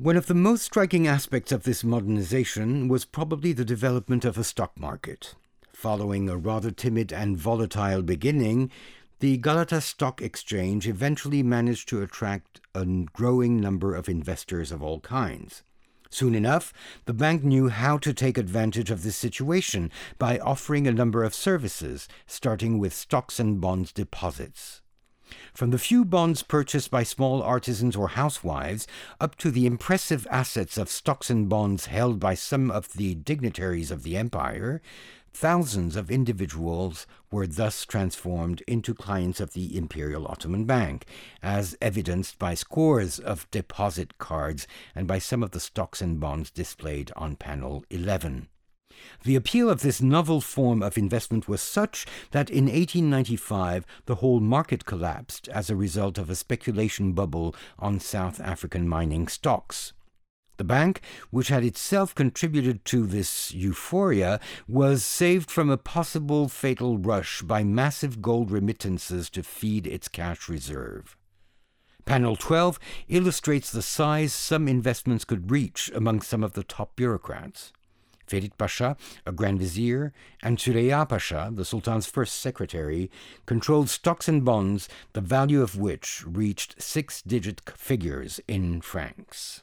One of the most striking aspects of this modernization was probably the development of a stock market. Following a rather timid and volatile beginning, the Galata Stock Exchange eventually managed to attract a growing number of investors of all kinds. Soon enough, the bank knew how to take advantage of this situation by offering a number of services, starting with stocks and bonds deposits. From the few bonds purchased by small artisans or housewives, up to the impressive assets of stocks and bonds held by some of the dignitaries of the empire, thousands of individuals were thus transformed into clients of the Imperial Ottoman Bank, as evidenced by scores of deposit cards and by some of the stocks and bonds displayed on panel 11. The appeal of this novel form of investment was such that in 1895 the whole market collapsed as a result of a speculation bubble on South African mining stocks. The bank, which had itself contributed to this euphoria, was saved from a possible fatal rush by massive gold remittances to feed its cash reserve. Panel 12 illustrates the size some investments could reach among some of the top bureaucrats. Ferit Pasha, a Grand Vizier, and Süleyman Pasha, the Sultan's first secretary, controlled stocks and bonds, the value of which reached six-digit figures in francs.